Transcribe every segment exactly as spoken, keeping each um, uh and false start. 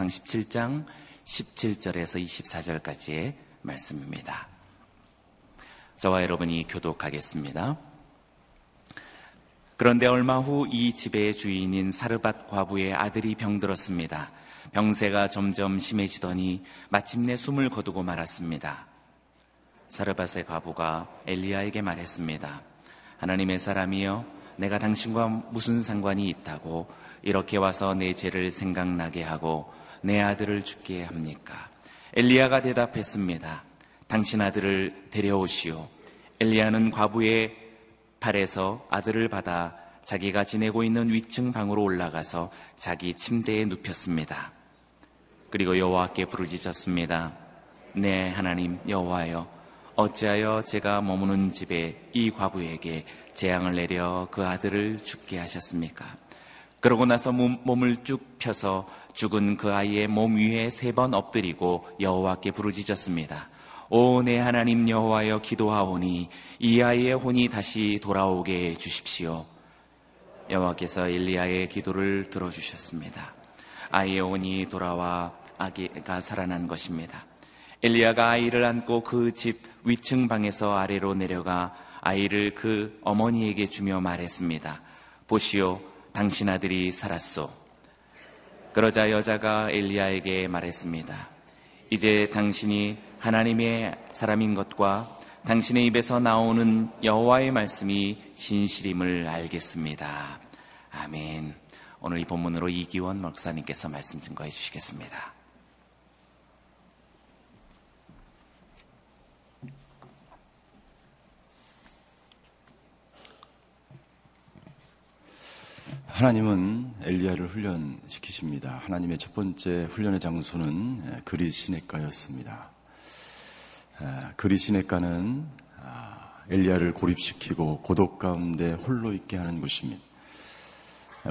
사무엘상 십칠 장 십칠 절에서 이십사 절까지의 말씀입니다. 저와 여러분이 교독하겠습니다. 그런데 얼마 후 이 지배의 주인인 사르밧 과부의 아들이 병들었습니다. 병세가 점점 심해지더니 마침내 숨을 거두고 말았습니다. 사르밧의 과부가 엘리야에게 말했습니다. 하나님의 사람이여, 내가 당신과 무슨 상관이 있다고 이렇게 와서 내 죄를 생각나게 하고 내 아들을 죽게 합니까? 엘리야가 대답했습니다. 당신 아들을 데려오시오. 엘리야는 과부의 팔에서 아들을 받아 자기가 지내고 있는 위층 방으로 올라가서 자기 침대에 눕혔습니다. 그리고 여호와께 부르짖었습니다. 네, 하나님 여호와여, 어찌하여 제가 머무는 집에 이 과부에게 재앙을 내려 그 아들을 죽게 하셨습니까? 그러고 나서 몸을 쭉 펴서 죽은 그 아이의 몸 위에 세 번 엎드리고 여호와께 부르짖었습니다. 오, 내 하나님 여호와여, 기도하오니 이 아이의 혼이 다시 돌아오게 해주십시오. 여호와께서 엘리야의 기도를 들어주셨습니다. 아이의 혼이 돌아와 아기가 살아난 것입니다. 엘리야가 아이를 안고 그 집 위층 방에서 아래로 내려가 아이를 그 어머니에게 주며 말했습니다. 보시오, 당신 아들이 살았소. 그러자 여자가 엘리야에게 말했습니다. 이제 당신이 하나님의 사람인 것과 당신의 입에서 나오는 여호와의 말씀이 진실임을 알겠습니다. 아멘. 오늘 이 본문으로 이기원 목사님께서 말씀 증거해 주시겠습니다. 하나님은 엘리야를 훈련시키십니다. 하나님의 첫 번째 훈련의 장소는 그릿 시냇가였습니다. 그릿 시냇가는 엘리야를 고립시키고 고독 가운데 홀로 있게 하는 곳입니다.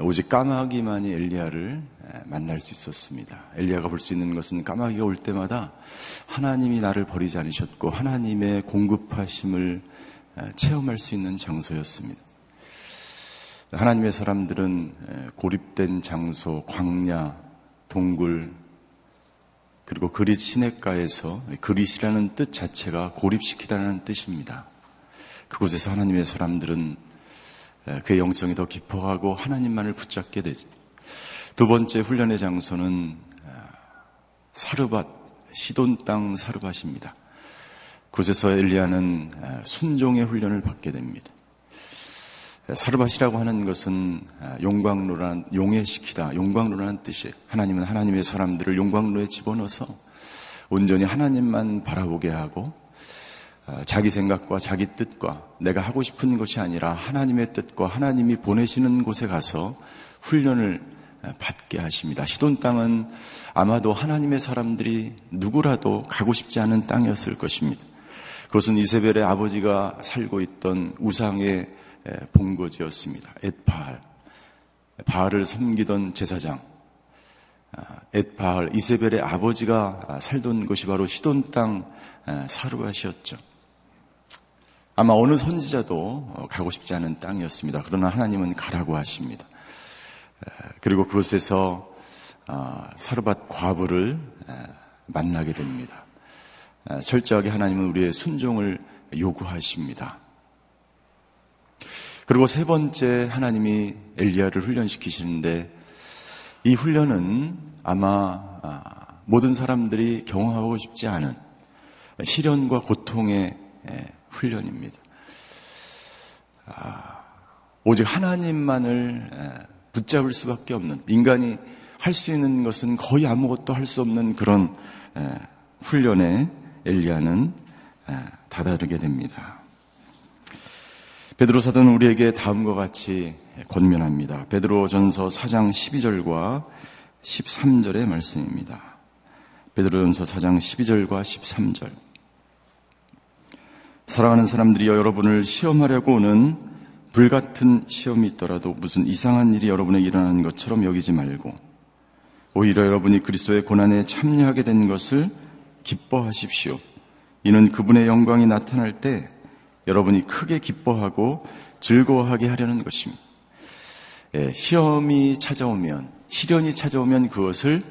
오직 까마귀만이 엘리야를 만날 수 있었습니다. 엘리야가 볼 수 있는 것은 까마귀가 올 때마다 하나님이 나를 버리지 않으셨고 하나님의 공급하심을 체험할 수 있는 장소였습니다. 하나님의 사람들은 고립된 장소, 광야, 동굴, 그리고 그릿 시냇가에서 그릿이라는 뜻 자체가 고립시키다는 뜻입니다. 그곳에서 하나님의 사람들은 그의 영성이 더 깊어가고 하나님만을 붙잡게 되죠. 두 번째 훈련의 장소는 사르밧, 시돈 땅 사르밧입니다. 그곳에서 엘리야는 순종의 훈련을 받게 됩니다. 사르밧이라고 하는 것은 용광로란, 용해시키다, 용광로라는 뜻이에요. 하나님은 하나님의 사람들을 용광로에 집어넣어서 온전히 하나님만 바라보게 하고 자기 생각과 자기 뜻과 내가 하고 싶은 것이 아니라 하나님의 뜻과 하나님이 보내시는 곳에 가서 훈련을 받게 하십니다. 시돈 땅은 아마도 하나님의 사람들이 누구라도 가고 싶지 않은 땅이었을 것입니다. 그것은 이세벨의 아버지가 살고 있던 우상의 본거지였습니다. 엣바알, 바알을 섬기던 제사장 엣바알, 이세벨의 아버지가 살던 곳이 바로 시돈 땅 사르밧이었죠. 아마 어느 선지자도 가고 싶지 않은 땅이었습니다. 그러나 하나님은 가라고 하십니다. 그리고 그곳에서 사르밧 과부를 만나게 됩니다. 철저하게 하나님은 우리의 순종을 요구하십니다. 그리고 세 번째, 하나님이 엘리야를 훈련시키시는데 이 훈련은 아마 모든 사람들이 경험하고 싶지 않은 시련과 고통의 훈련입니다. 오직 하나님만을 붙잡을 수밖에 없는, 인간이 할 수 있는 것은 거의 아무것도 할 수 없는 그런 훈련에 엘리야는 다다르게 됩니다. 베드로사도는 우리에게 다음과 같이 권면합니다. 베드로전서 사 장 십이 절과 십삼 절의 말씀입니다. 베드로전서 사 장 십이 절과 십삼 절. 사랑하는 사람들이 여러분을 시험하려고 오는 불같은 시험이 있더라도 무슨 이상한 일이 여러분에게 일어나는 것처럼 여기지 말고 오히려 여러분이 그리스도의 고난에 참여하게 된 것을 기뻐하십시오. 이는 그분의 영광이 나타날 때 여러분이 크게 기뻐하고 즐거워하게 하려는 것입니다. 예, 시험이 찾아오면, 시련이 찾아오면 그것을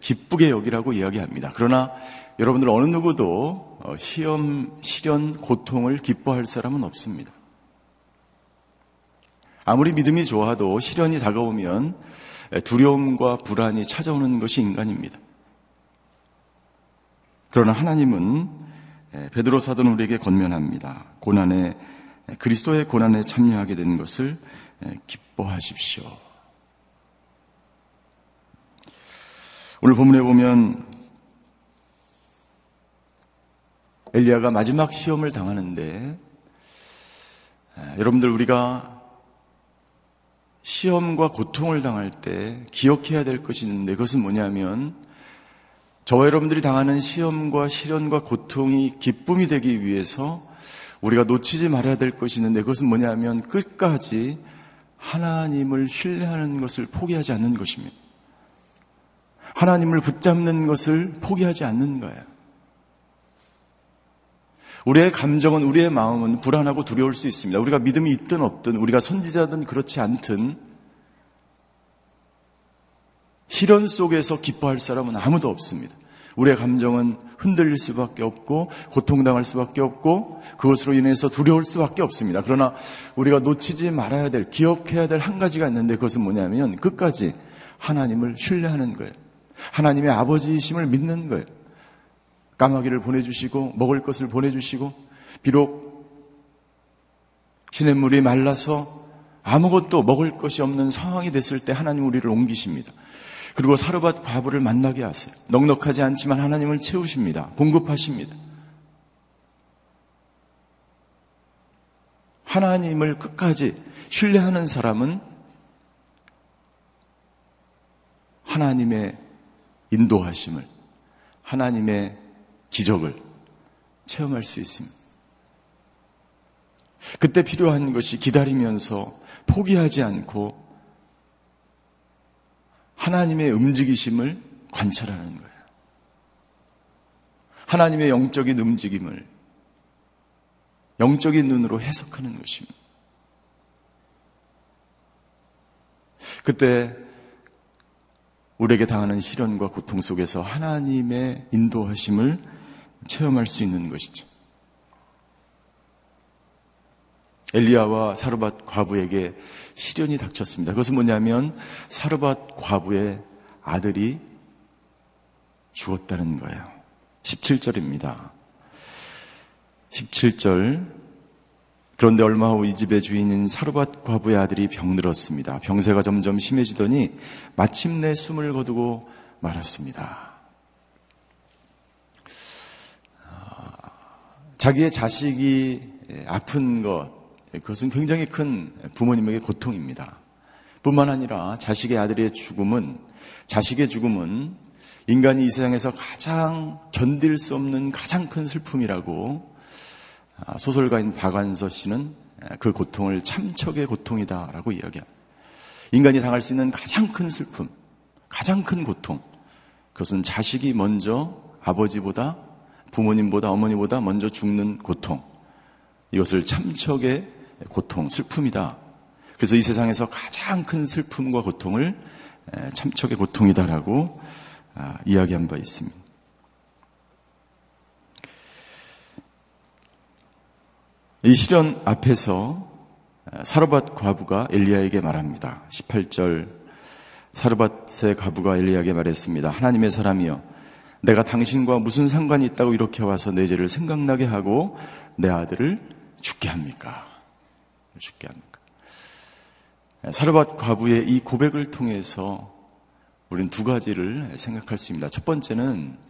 기쁘게 여기라고 이야기합니다. 그러나 여러분들 어느 누구도 시험, 시련, 고통을 기뻐할 사람은 없습니다. 아무리 믿음이 좋아도 시련이 다가오면 두려움과 불안이 찾아오는 것이 인간입니다. 그러나 하나님은 베드로 사도는 우리에게 권면합니다. 고난에 그리스도의 고난에 참여하게 된 것을 기뻐하십시오. 오늘 본문에 보면 엘리야가 마지막 시험을 당하는데, 여러분들 우리가 시험과 고통을 당할 때 기억해야 될 것이 있는데, 그것은 뭐냐면 저와 여러분들이 당하는 시험과 시련과 고통이 기쁨이 되기 위해서 우리가 놓치지 말아야 될 것이 있는데, 그것은 뭐냐면 끝까지 하나님을 신뢰하는 것을 포기하지 않는 것입니다. 하나님을 붙잡는 것을 포기하지 않는 거예요. 우리의 감정은, 우리의 마음은 불안하고 두려울 수 있습니다. 우리가 믿음이 있든 없든, 우리가 선지자든 그렇지 않든, 시련 속에서 기뻐할 사람은 아무도 없습니다. 우리의 감정은 흔들릴 수밖에 없고 고통당할 수밖에 없고 그것으로 인해서 두려울 수밖에 없습니다. 그러나 우리가 놓치지 말아야 될, 기억해야 될 한 가지가 있는데, 그것은 뭐냐면 끝까지 하나님을 신뢰하는 거예요. 하나님의 아버지이심을 믿는 거예요. 까마귀를 보내주시고 먹을 것을 보내주시고, 비록 시냇물이 말라서 아무것도 먹을 것이 없는 상황이 됐을 때 하나님 우리를 옮기십니다. 그리고 사르밧 과부를 만나게 하세요. 넉넉하지 않지만 하나님을 채우십니다. 공급하십니다. 하나님을 끝까지 신뢰하는 사람은 하나님의 인도하심을, 하나님의 기적을 체험할 수 있습니다. 그때 필요한 것이 기다리면서 포기하지 않고 하나님의 움직이심을 관찰하는 거예요. 하나님의 영적인 움직임을 영적인 눈으로 해석하는 것입니다. 그때 우리에게 당하는 시련과 고통 속에서 하나님의 인도하심을 체험할 수 있는 것이죠. 엘리야와 사르밧 과부에게 시련이 닥쳤습니다. 그것은 뭐냐면 사르밧 과부의 아들이 죽었다는 거예요. 십칠 절입니다. 십칠 절. 그런데 얼마 후 이 집의 주인인 사르밧 과부의 아들이 병들었습니다. 병세가 점점 심해지더니 마침내 숨을 거두고 말았습니다. 자기의 자식이 아픈 것, 그것은 굉장히 큰 부모님에게 고통입니다. 뿐만 아니라 자식의 아들의 죽음은, 자식의 죽음은 인간이 이 세상에서 가장 견딜 수 없는 가장 큰 슬픔이라고 소설가인 박완서 씨는 그 고통을 참척의 고통이다라고 이야기합니다. 인간이 당할 수 있는 가장 큰 슬픔, 가장 큰 고통, 그것은 자식이 먼저 아버지보다, 부모님보다, 어머니보다 먼저 죽는 고통, 이것을 참척의 고통, 슬픔이다. 그래서 이 세상에서 가장 큰 슬픔과 고통을 참척의 고통이다라고 이야기한 바 있습니다. 이 시련 앞에서 사르밧 과부가 엘리야에게 말합니다. 십팔 절. 사르밧의 과부가 엘리야에게 말했습니다. 하나님의 사람이여, 내가 당신과 무슨 상관이 있다고 이렇게 와서 내 죄를 생각나게 하고 내 아들을 죽게 합니까? 죽게 합니까? 사르밧 과부의 이 고백을 통해서 우리는 두 가지를 생각할 수 있습니다. 첫 번째는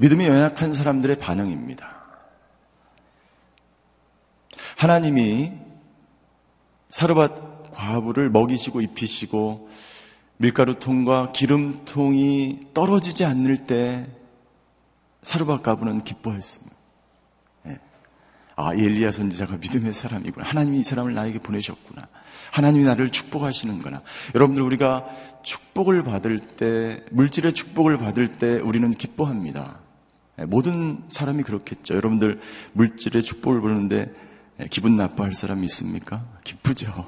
믿음이 연약한 사람들의 반응입니다. 하나님이 사르밧 과부를 먹이시고 입히시고 밀가루통과 기름통이 떨어지지 않을 때 사르밧 과부는 기뻐했습니다. 아, 엘리야 선지자가 믿음의 사람이구나. 하나님이 이 사람을 나에게 보내셨구나. 하나님이 나를 축복하시는구나. 여러분들 우리가 축복을 받을 때, 물질의 축복을 받을 때 우리는 기뻐합니다. 모든 사람이 그렇겠죠. 여러분들 물질의 축복을 보는데 기분 나빠할 사람이 있습니까? 기쁘죠.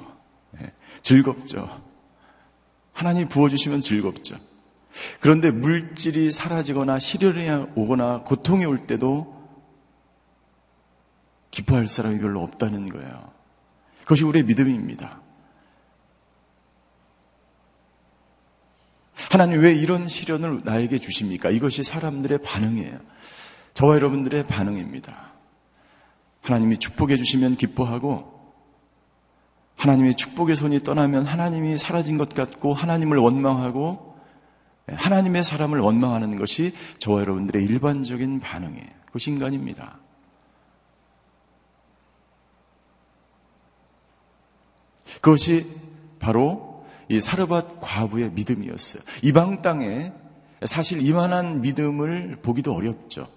즐겁죠. 하나님이 부어주시면 즐겁죠. 그런데 물질이 사라지거나 시련이 오거나 고통이 올 때도 기뻐할 사람이 별로 없다는 거예요. 그것이 우리의 믿음입니다. 하나님 왜 이런 시련을 나에게 주십니까? 이것이 사람들의 반응이에요. 저와 여러분들의 반응입니다. 하나님이 축복해 주시면 기뻐하고, 하나님의 축복의 손이 떠나면 하나님이 사라진 것 같고 하나님을 원망하고 하나님의 사람을 원망하는 것이 저와 여러분들의 일반적인 반응이에요. 그것이 인간입니다. 그것이 바로 이 사르밧 과부의 믿음이었어요. 이방 땅에 사실 이만한 믿음을 보기도 어렵죠.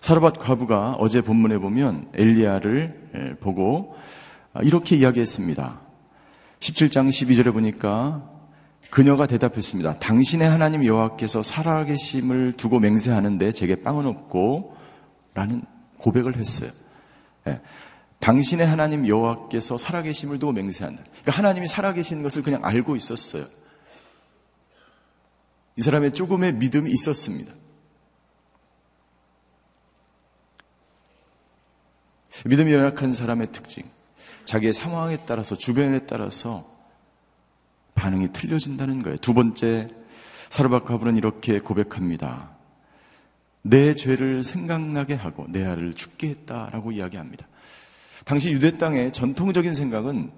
사르밧 과부가 어제 본문에 보면 엘리야를 보고 이렇게 이야기했습니다. 십칠 장 십이 절에 보니까 그녀가 대답했습니다. 당신의 하나님 여호와께서 살아계심을 두고 맹세하는데 제게 빵은 없고 라는 고백을 했어요. 네. 당신의 하나님 여호와께서 살아계심을 두고 맹세한다. 그러니까 하나님이 살아계신 것을 그냥 알고 있었어요. 이 사람의 조금의 믿음이 있었습니다. 믿음이 연약한 사람의 특징, 자기의 상황에 따라서, 주변에 따라서 반응이 틀려진다는 거예요. 두 번째, 사르밧 과부는 이렇게 고백합니다. 내 죄를 생각나게 하고 내 아를 죽게 했다라고 이야기합니다. 당시 유대 땅의 전통적인 생각은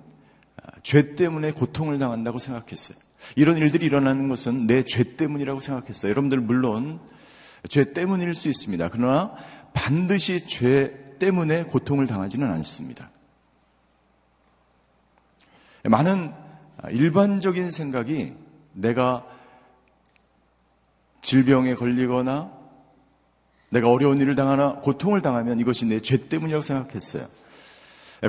죄 때문에 고통을 당한다고 생각했어요. 이런 일들이 일어나는 것은 내 죄 때문이라고 생각했어요. 여러분들 물론 죄 때문일 수 있습니다. 그러나 반드시 죄 때문에 고통을 당하지는 않습니다. 많은 일반적인 생각이 내가 질병에 걸리거나 내가 어려운 일을 당하나 고통을 당하면 이것이 내 죄 때문이라고 생각했어요.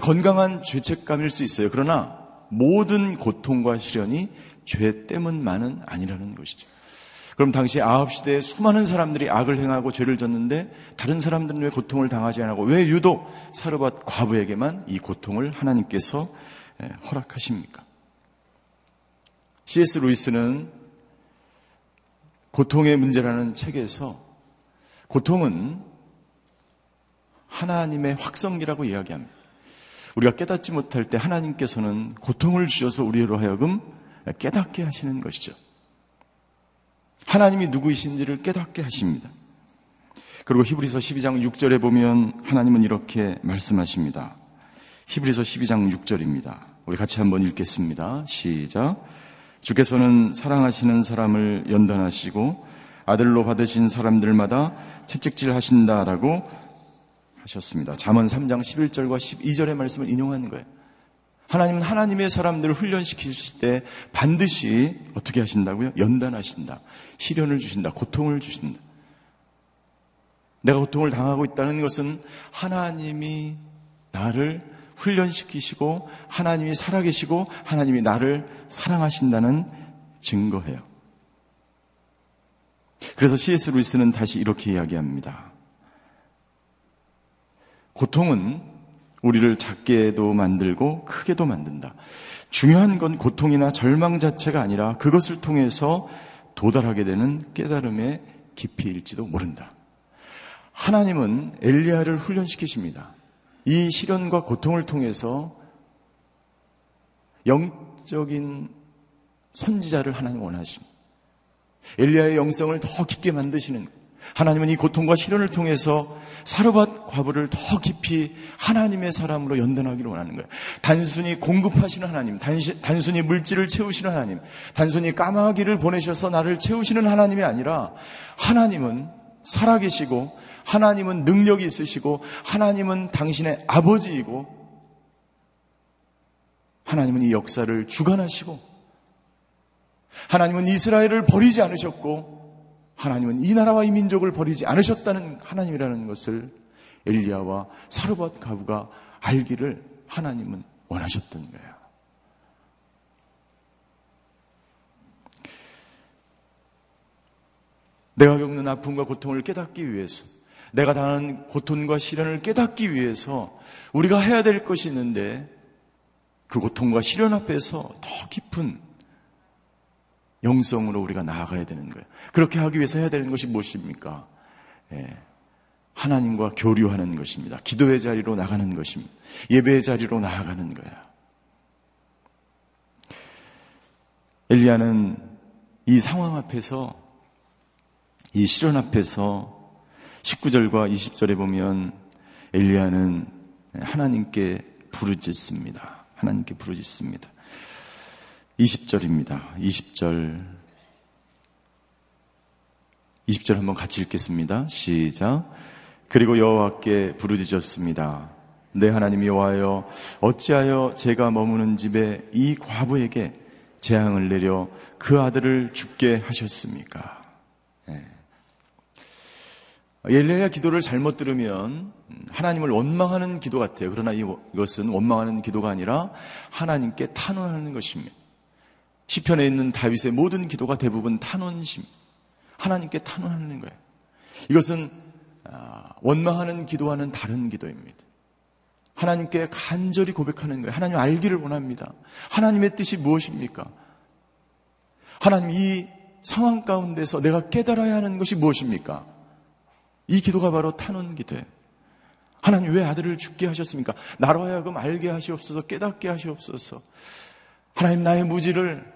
건강한 죄책감일 수 있어요. 그러나 모든 고통과 시련이 죄 때문만은 아니라는 것이죠. 그럼 당시 아합 시대에 수많은 사람들이 악을 행하고 죄를 졌는데 다른 사람들은 왜 고통을 당하지 않고 왜 유독 사르밧 과부에게만 이 고통을 하나님께서 허락하십니까? 씨 에스 루이스는 고통의 문제라는 책에서 고통은 하나님의 확성기라고 이야기합니다. 우리가 깨닫지 못할 때 하나님께서는 고통을 주셔서 우리로 하여금 깨닫게 하시는 것이죠. 하나님이 누구이신지를 깨닫게 하십니다. 그리고 히브리서 십이 장 육 절에 보면 하나님은 이렇게 말씀하십니다. 히브리서 십이 장 육 절입니다. 우리 같이 한번 읽겠습니다. 시작. 주께서는 사랑하시는 사람을 연단하시고 아들로 받으신 사람들마다 채찍질 하신다라고 하셨습니다. 잠언 삼 장 십일 절과 십이 절의 말씀을 인용하는 거예요. 하나님은 하나님의 사람들을 훈련시키실 때 반드시 어떻게 하신다고요? 연단하신다. 시련을 주신다. 고통을 주신다. 내가 고통을 당하고 있다는 것은 하나님이 나를 훈련시키시고 하나님이 살아계시고 하나님이 나를 사랑하신다는 증거예요. 그래서 씨 에스 루이스는 다시 이렇게 이야기합니다. 고통은 우리를 작게도 만들고 크게도 만든다. 중요한 건 고통이나 절망 자체가 아니라 그것을 통해서 도달하게 되는 깨달음의 깊이일지도 모른다. 하나님은 엘리야를 훈련시키십니다. 이 시련과 고통을 통해서 영적인 선지자를 하나님 원하십니다. 엘리야의 영성을 더 깊게 만드시는 거예요. 하나님은 이 고통과 시련을 통해서 사르밧 과부를 더 깊이 하나님의 사람으로 연단하기를 원하는 거예요. 단순히 공급하시는 하나님, 단시, 단순히 물질을 채우시는 하나님, 단순히 까마귀를 보내셔서 나를 채우시는 하나님이 아니라 하나님은 살아계시고 하나님은 능력이 있으시고 하나님은 당신의 아버지이고 하나님은 이 역사를 주관하시고 하나님은 이스라엘을 버리지 않으셨고 하나님은 이 나라와 이 민족을 버리지 않으셨다는 하나님이라는 것을 엘리야와 사르밧 과부가 알기를 하나님은 원하셨던 거예요. 내가 겪는 아픔과 고통을 깨닫기 위해서, 내가 당하는 고통과 시련을 깨닫기 위해서 우리가 해야 될 것이 있는데 그 고통과 시련 앞에서 더 깊은 영성으로 우리가 나아가야 되는 거예요. 그렇게 하기 위해서 해야 되는 것이 무엇입니까? 예, 하나님과 교류하는 것입니다. 기도의 자리로 나가는 것입니다. 예배의 자리로 나아가는 거예요. 엘리야는 이 상황 앞에서, 이 시련 앞에서 십구 절과 이십 절에 보면 엘리야는 하나님께 부르짖습니다. 하나님께 부르짖습니다. 이십 절입니다. 이십 절. 이십 절 한번 같이 읽겠습니다. 시작. 그리고 여호와께 부르짖었습니다. 내 하나님 여호와여, 어찌하여 제가 머무는 집에 이 과부에게 재앙을 내려 그 아들을 죽게 하셨습니까? 예. 엘리야 기도를 잘못 들으면 하나님을 원망하는 기도 같아요. 그러나 이것은 원망하는 기도가 아니라 하나님께 탄원하는 것입니다. 시편에 있는 다윗의 모든 기도가 대부분 탄원입니다. 하나님께 탄원하는 거예요. 이것은 원망하는 기도와는 다른 기도입니다. 하나님께 간절히 고백하는 거예요. 하나님 알기를 원합니다. 하나님의 뜻이 무엇입니까? 하나님, 이 상황 가운데서 내가 깨달아야 하는 것이 무엇입니까? 이 기도가 바로 탄원 기도예요. 하나님, 왜 아들을 죽게 하셨습니까? 나로 하여금 알게 하시옵소서, 깨닫게 하시옵소서. 하나님, 나의 무지를,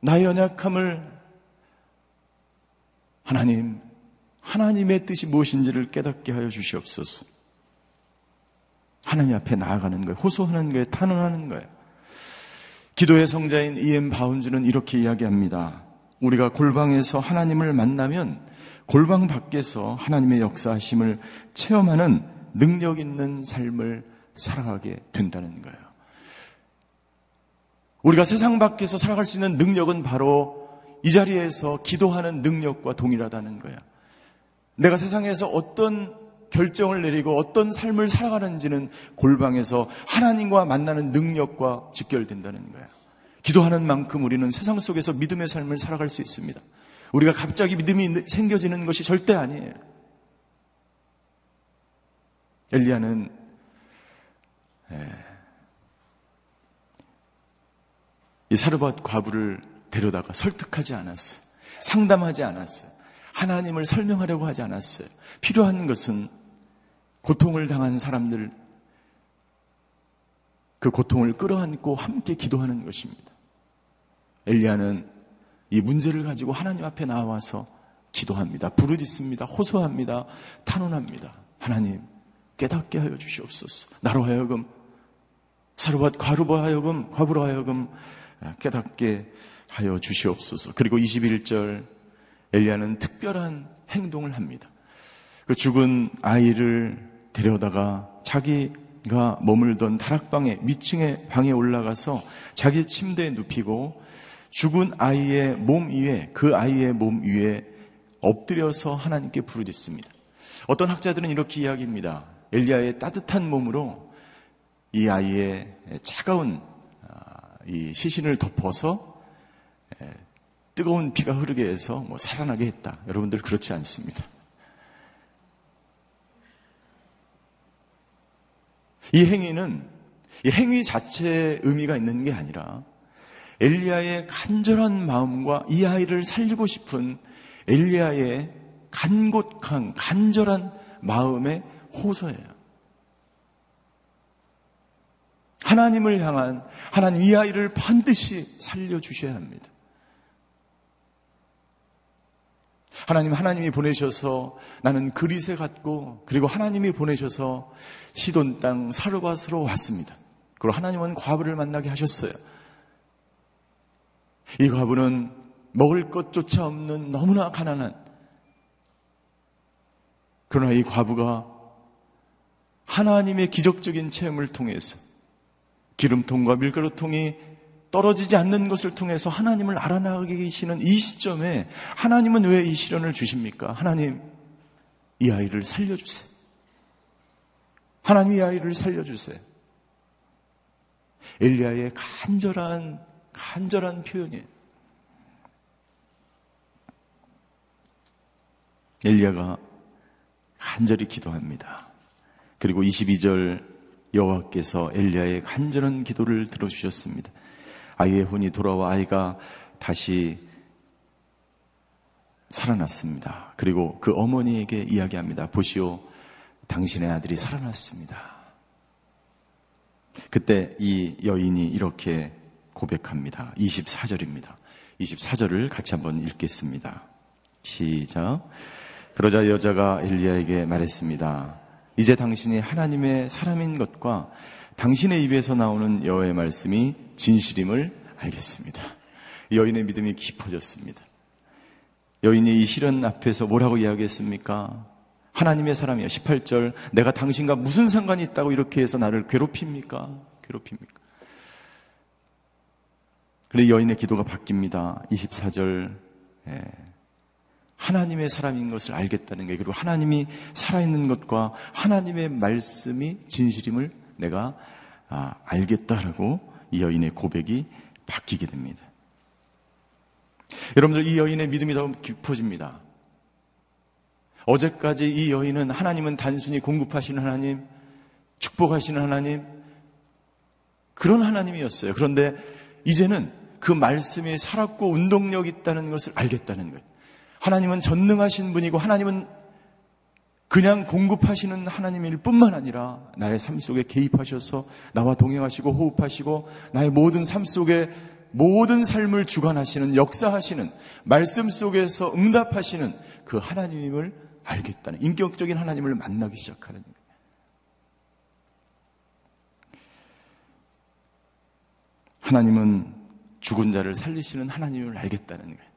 나의 연약함을, 하나님, 하나님의 뜻이 무엇인지를 깨닫게 하여 주시옵소서. 하나님 앞에 나아가는 거예요. 호소하는 거예요. 탄원하는 거예요. 기도의 성자인 이엠 바운즈는 이렇게 이야기합니다. 우리가 골방에서 하나님을 만나면 골방 밖에서 하나님의 역사하심을 체험하는 능력 있는 삶을 살아가게 된다는 거예요. 우리가 세상 밖에서 살아갈 수 있는 능력은 바로 이 자리에서 기도하는 능력과 동일하다는 거예요. 내가 세상에서 어떤 결정을 내리고 어떤 삶을 살아가는지는 골방에서 하나님과 만나는 능력과 직결된다는 거예요. 기도하는 만큼 우리는 세상 속에서 믿음의 삶을 살아갈 수 있습니다. 우리가 갑자기 믿음이 생겨지는 것이 절대 아니에요. 엘리야는 이 사르밧 과부를 데려다가 설득하지 않았어요. 상담하지 않았어요. 하나님을 설명하려고 하지 않았어요. 필요한 것은 고통을 당한 사람들, 그 고통을 끌어안고 함께 기도하는 것입니다. 엘리야는 이 문제를 가지고 하나님 앞에 나와서 기도합니다. 부르짖습니다. 호소합니다. 탄원합니다. 하나님, 깨닫게 하여 주시옵소서. 나로 하여금, 사르밧 과부로 하여금, 과부로 하여금 깨닫게 하여 주시옵소서. 그리고 이십일 절, 엘리야는 특별한 행동을 합니다. 그 죽은 아이를 데려다가 자기가 머물던 다락방에, 위층의 방에 올라가서 자기 침대에 눕히고 죽은 아이의 몸 위에, 그 아이의 몸 위에 엎드려서 하나님께 부르짖습니다. 어떤 학자들은 이렇게 이야기합니다. 엘리야의 따뜻한 몸으로 이 아이의 차가운 이 시신을 덮어서 뜨거운 피가 흐르게 해서 뭐 살아나게 했다. 여러분들 그렇지 않습니다. 이 행위는 이 행위 자체의 의미가 있는 게 아니라 엘리야의 간절한 마음과 이 아이를 살리고 싶은 엘리야의 간곡한 간절한 마음의 호소예요. 하나님을 향한, 하나님 이 아이를 반드시 살려주셔야 합니다. 하나님, 하나님이 보내셔서 나는 그릿에 갔고, 그리고 하나님이 보내셔서 시돈 땅 사르밧으로 왔습니다. 그리고 하나님은 과부를 만나게 하셨어요. 이 과부는 먹을 것조차 없는 너무나 가난한, 그러나 이 과부가 하나님의 기적적인 체험을 통해서, 기름통과 밀가루통이 떨어지지 않는 것을 통해서 하나님을 알아나가게 계시는 이 시점에 하나님은 왜 이 시련을 주십니까? 하나님, 이 아이를 살려주세요. 하나님, 이 아이를 살려주세요. 엘리야의 간절한 간절한 표현이에요. 엘리야가 간절히 기도합니다. 그리고 이십이 절 여호와께서 엘리야의 간절한 기도를 들어주셨습니다. 아이의 혼이 돌아와 아이가 다시 살아났습니다. 그리고 그 어머니에게 이야기합니다. 보시오, 당신의 아들이 살아났습니다. 그때 이 여인이 이렇게 고백합니다. 이십사 절입니다. 이십사 절을 같이 한번 읽겠습니다. 시작. 그러자 여자가 엘리야에게 말했습니다. 이제 당신이 하나님의 사람인 것과 당신의 입에서 나오는 여호와의 말씀이 진실임을 알겠습니다. 여인의 믿음이 깊어졌습니다. 여인이 이 시련 앞에서 뭐라고 이야기했습니까? 하나님의 사람이야. 십팔 절, 내가 당신과 무슨 상관이 있다고 이렇게 해서 나를 괴롭힙니까? 괴롭힙니까? 그런데 여인의 기도가 바뀝니다. 이십사 절, 예. 하나님의 사람인 것을 알겠다는 게, 그리고 하나님이 살아있는 것과 하나님의 말씀이 진실임을 내가 아, 알겠다라고 이 여인의 고백이 바뀌게 됩니다. 여러분들, 이 여인의 믿음이 더 깊어집니다. 어제까지 이 여인은 하나님은 단순히 공급하시는 하나님, 축복하시는 하나님, 그런 하나님이었어요. 그런데 이제는 그 말씀이 살았고 운동력 있다는 것을 알겠다는 거예요. 하나님은 전능하신 분이고 하나님은 그냥 공급하시는 하나님일 뿐만 아니라 나의 삶 속에 개입하셔서 나와 동행하시고 호흡하시고 나의 모든 삶 속에 모든 삶을 주관하시는, 역사하시는, 말씀 속에서 응답하시는 그 하나님을 알겠다는, 인격적인 하나님을 만나기 시작하는 거예요. 하나님은 죽은 자를 살리시는 하나님을 알겠다는 거예요.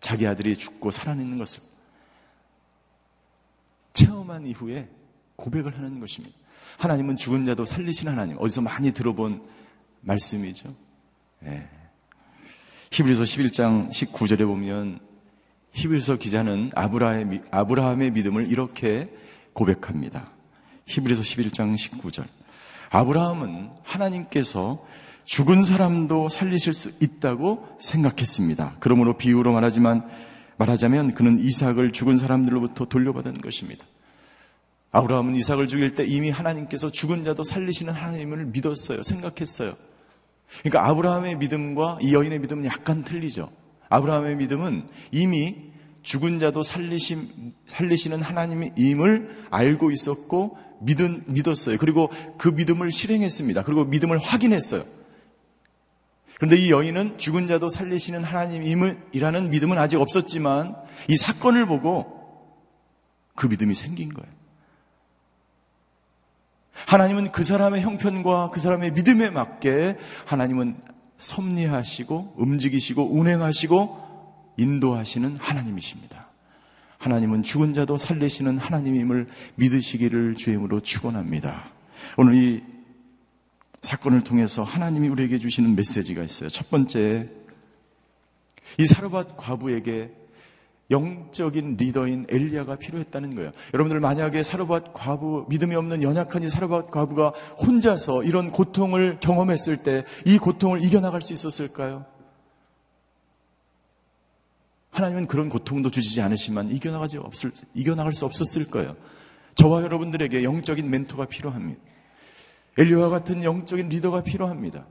자기 아들이 죽고 살아있는 것을 체험한 이후에 고백을 하는 것입니다. 하나님은 죽은 자도 살리시는 하나님, 어디서 많이 들어본 말씀이죠. 예. 히브리서 십일 장 십구 절에 보면 히브리서 기자는 아브라함의, 아브라함의 믿음을 이렇게 고백합니다. 히브리서 십일 장 십구 절, 아브라함은 하나님께서 죽은 사람도 살리실 수 있다고 생각했습니다. 그러므로 비유로 말하지만 말하자면 그는 이삭을 죽은 사람들로부터 돌려받은 것입니다. 아브라함은 이삭을 죽일 때 이미 하나님께서 죽은 자도 살리시는 하나님을 믿었어요. 생각했어요. 그러니까 아브라함의 믿음과 이 여인의 믿음은 약간 틀리죠. 아브라함의 믿음은 이미 죽은 자도 살리심, 살리시는 하나님임을 알고 있었고 믿은, 믿었어요. 그리고 그 믿음을 실행했습니다. 그리고 믿음을 확인했어요. 그런데 이 여인은 죽은 자도 살리시는 하나님임이라는 믿음은 아직 없었지만 이 사건을 보고 그 믿음이 생긴 거예요. 하나님은 그 사람의 형편과 그 사람의 믿음에 맞게 하나님은 섭리하시고 움직이시고 운행하시고 인도하시는 하나님이십니다. 하나님은 죽은 자도 살리시는 하나님임을 믿으시기를 주의 이름으로 축원합니다. 오늘 이 사건을 통해서 하나님이 우리에게 주시는 메시지가 있어요. 첫 번째, 이 사르밧 과부에게 영적인 리더인 엘리야가 필요했다는 거예요. 여러분들, 만약에 사르밧 과부, 믿음이 없는 연약한 이 사르밧 과부가 혼자서 이런 고통을 경험했을 때 이 고통을 이겨나갈 수 있었을까요? 하나님은 그런 고통도 주시지 않으시지만 이겨나가지 없을, 이겨나갈 수 없었을 거예요. 저와 여러분들에게 영적인 멘토가 필요합니다. 엘리야와 같은 영적인 리더가 필요합니다.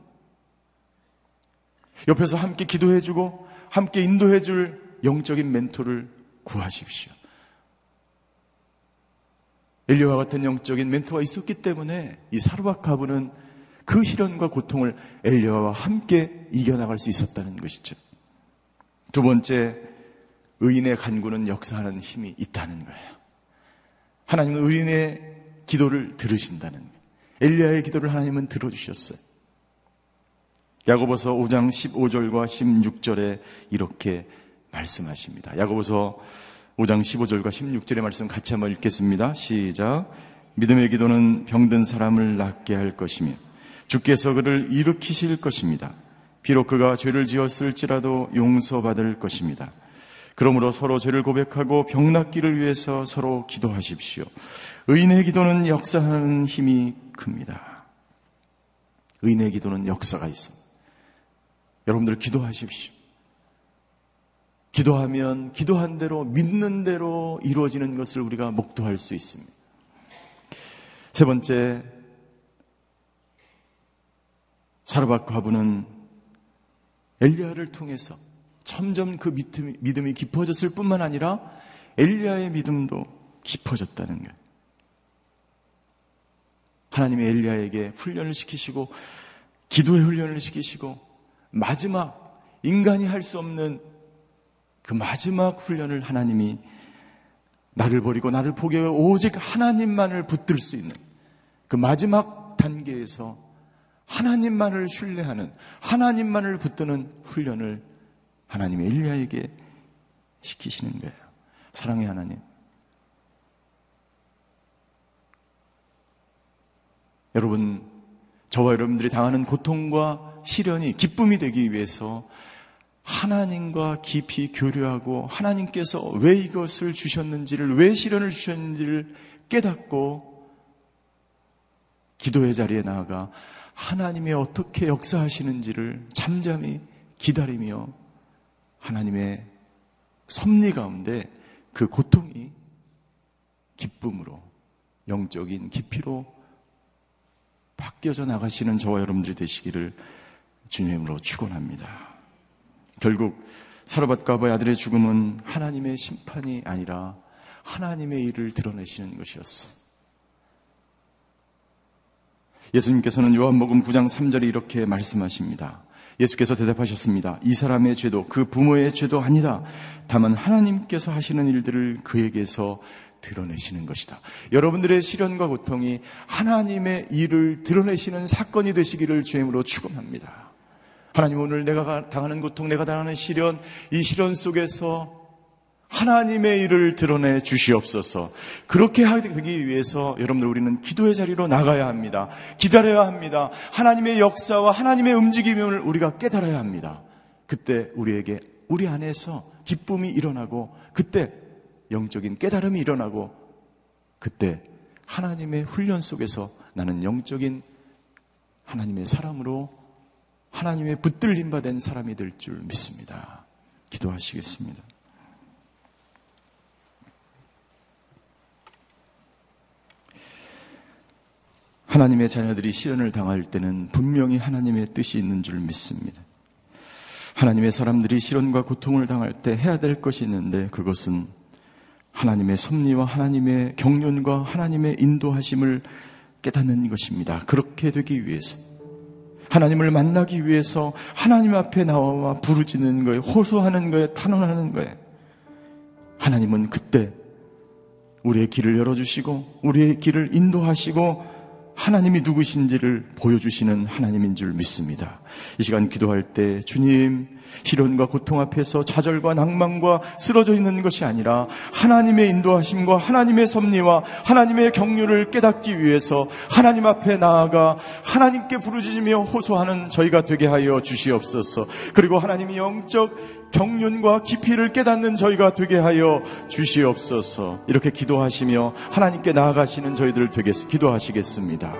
옆에서 함께 기도해주고 함께 인도해줄 영적인 멘토를 구하십시오. 엘리야와 같은 영적인 멘토가 있었기 때문에 이 사르밧 과부는 그 시련과 고통을 엘리야와 함께 이겨나갈 수 있었다는 것이죠. 두 번째, 의인의 간구는 역사하는 힘이 있다는 거예요. 하나님은 의인의 기도를 들으신다는 거예요. 엘리야의 기도를 하나님은 들어주셨어요. 야고보서 오 장 십오 절과 십육 절에 이렇게 말씀하십니다. 야고보서 오 장 십오 절과 십육 절의 말씀 같이 한번 읽겠습니다. 시작. 믿음의 기도는 병든 사람을 낫게 할 것이며 주께서 그를 일으키실 것입니다. 비록 그가 죄를 지었을지라도 용서받을 것입니다. 그러므로 서로 죄를 고백하고 병 낫기를 위해서 서로 기도하십시오. 의인의 기도는 역사하는 힘이 큽니다. 의인의 기도는 역사가 있습니다. 여러분들, 기도하십시오. 기도하면 기도한 대로, 믿는 대로 이루어지는 것을 우리가 목도할 수 있습니다. 세 번째, 사르밧 과부는 엘리야를 통해서 점점 그 믿음이, 믿음이 깊어졌을 뿐만 아니라 엘리야의 믿음도 깊어졌다는 것. 하나님이 엘리야에게 훈련을 시키시고 기도의 훈련을 시키시고 마지막 인간이 할 수 없는 그 마지막 훈련을 하나님이 나를 버리고 나를 포기하여 오직 하나님만을 붙들 수 있는 그 마지막 단계에서 하나님만을 신뢰하는 하나님만을 붙드는 훈련을 하나님이 엘리야에게 시키시는 거예요. 사랑의 하나님, 여러분, 저와 여러분들이 당하는 고통과 시련이 기쁨이 되기 위해서 하나님과 깊이 교류하고 하나님께서 왜 이것을 주셨는지를, 왜 시련을 주셨는지를 깨닫고 기도의 자리에 나아가 하나님이 어떻게 역사하시는지를 잠잠히 기다리며 하나님의 섭리 가운데 그 고통이 기쁨으로, 영적인 깊이로 바뀌어져 나가시는 저와 여러분들이 되시기를 주님으로 축원합니다. 결국 사르밧 과부의 아들의 죽음은 하나님의 심판이 아니라 하나님의 일을 드러내시는 것이었어. 예수님께서는 요한복음 구 장 삼 절에 이렇게 말씀하십니다. 예수께서 대답하셨습니다. 이 사람의 죄도 그 부모의 죄도 아니다. 다만 하나님께서 하시는 일들을 그에게서 드러내시는 것이다. 여러분들의 시련과 고통이 하나님의 일을 드러내시는 사건이 되시기를 주님으로 축원합니다. 하나님, 오늘 내가 당하는 고통, 내가 당하는 시련, 이 시련 속에서 하나님의 일을 드러내 주시옵소서. 그렇게 하기 위해서 여러분들, 우리는 기도의 자리로 나가야 합니다. 기다려야 합니다. 하나님의 역사와 하나님의 움직임을 우리가 깨달아야 합니다. 그때 우리에게, 우리 안에서 기쁨이 일어나고, 그때 영적인 깨달음이 일어나고, 그때 하나님의 훈련 속에서 나는 영적인 하나님의 사람으로, 하나님의 붙들림 받은 사람이 될 줄 믿습니다. 기도하시겠습니다. 하나님의 자녀들이 시련을 당할 때는 분명히 하나님의 뜻이 있는 줄 믿습니다. 하나님의 사람들이 시련과 고통을 당할 때 해야 될 것이 있는데, 그것은 하나님의 섭리와 하나님의 경륜과 하나님의 인도하심을 깨닫는 것입니다. 그렇게 되기 위해서, 하나님을 만나기 위해서 하나님 앞에 나와 부르짖는 거에, 호소하는 거에, 탄원하는 거에, 하나님은 그때 우리의 길을 열어주시고 우리의 길을 인도하시고 하나님이 누구신지를 보여주시는 하나님인 줄 믿습니다. 이 시간 기도할 때, 주님, 시련과 고통 앞에서 좌절과 낭망과 쓰러져 있는 것이 아니라 하나님의 인도하심과 하나님의 섭리와 하나님의 경륜을 깨닫기 위해서 하나님 앞에 나아가 하나님께 부르짖으며 호소하는 저희가 되게 하여 주시옵소서. 그리고 하나님이 영적 경륜과 깊이를 깨닫는 저희가 되게 하여 주시옵소서. 이렇게 기도하시며 하나님께 나아가시는 저희들 되게 기도하시겠습니다.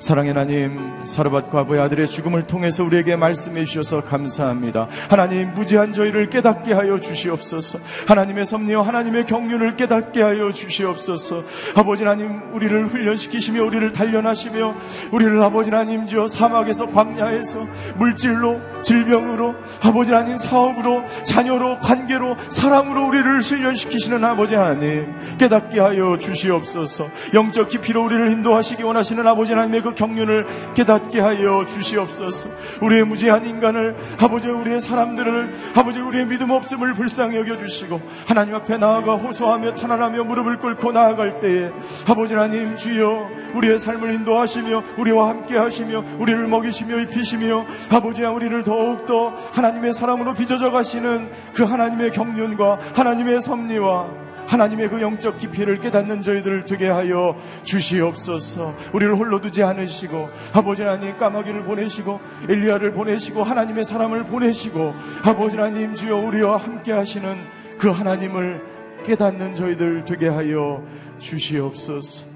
사랑의 하나님, 사르밧 과부의 아들의 죽음을 통해서 우리에게 말씀해 주셔서 감사합니다. 하나님, 무지한 저희를 깨닫게 하여 주시옵소서. 하나님의 섭리와 하나님의 경륜을 깨닫게 하여 주시옵소서. 아버지 하나님, 우리를 훈련시키시며 우리를 단련하시며 우리를 아버지 하나님, 주여, 사막에서, 광야에서, 물질로, 질병으로, 아버지 하나님, 사업으로, 자녀로, 관계로, 사랑으로 우리를 훈련시키시는 아버지 하나님, 깨닫게 하여 주시옵소서. 영적 깊이로 우리를 인도하시기 원하시는 아버지 하나님의 그 경륜을 깨닫게 하여 주시옵소서. 우리의 무지한 인간을, 아버지 우리의 사람들을, 아버지 우리의 믿음 없음을 불쌍히 여겨주시고 하나님 앞에 나아가 호소하며 탄원하며 무릎을 꿇고 나아갈 때에 아버지 하나님, 주여, 우리의 삶을 인도하시며 우리와 함께 하시며 우리를 먹이시며 입히시며 아버지야, 우리를 더욱더 하나님의 사람으로 빚어져 가시는 그 하나님의 경륜과 하나님의 섭리와 하나님의 그 영적 깊이를 깨닫는 저희들 되게 하여 주시옵소서. 우리를 홀로 두지 않으시고 아버지 하나님, 까마귀를 보내시고 엘리야를 보내시고 하나님의 사람을 보내시고 아버지 하나님, 주여, 우리와 함께 하시는 그 하나님을 깨닫는 저희들 되게 하여 주시옵소서.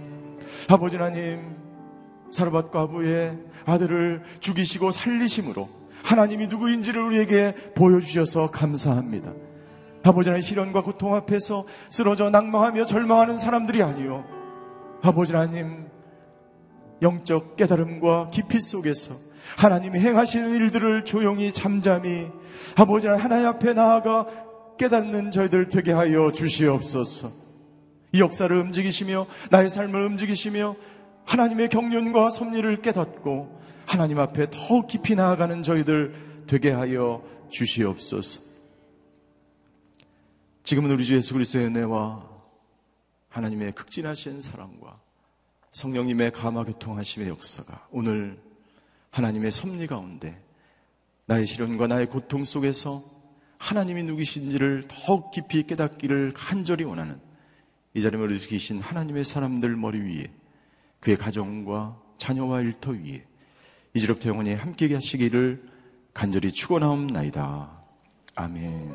아버지 하나님, 사르밧 과부의 아들을 죽이시고 살리심으로 하나님이 누구인지를 우리에게 보여주셔서 감사합니다. 아버지 하나님, 시련과 고통 앞에서 쓰러져 낙망하며 절망하는 사람들이 아니요, 아버지 하나님, 영적 깨달음과 깊이 속에서 하나님이 행하시는 일들을 조용히 잠잠히 아버지 하나님 앞에 나아가 깨닫는 저희들 되게 하여 주시옵소서. 이 역사를 움직이시며 나의 삶을 움직이시며 하나님의 경륜과 섭리를 깨닫고 하나님 앞에 더 깊이 나아가는 저희들 되게 하여 주시옵소서. 지금은 우리 주 예수 그리스도의 은혜와 하나님의 극진하신 사랑과 성령님의 감화교통하심의 역사가 오늘 하나님의 섭리 가운데 나의 시련과 나의 고통 속에서 하나님이 누구신지를 더욱 깊이 깨닫기를 간절히 원하는 이 자리를 지키신 하나님의 사람들 머리 위에 그의 가정과 자녀와 일터 위에 이제로부터 영원히 함께 하시기를 간절히 축원하옵나이다. 아멘.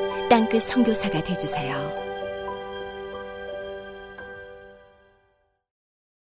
땅끝 선교사가 되어주세요.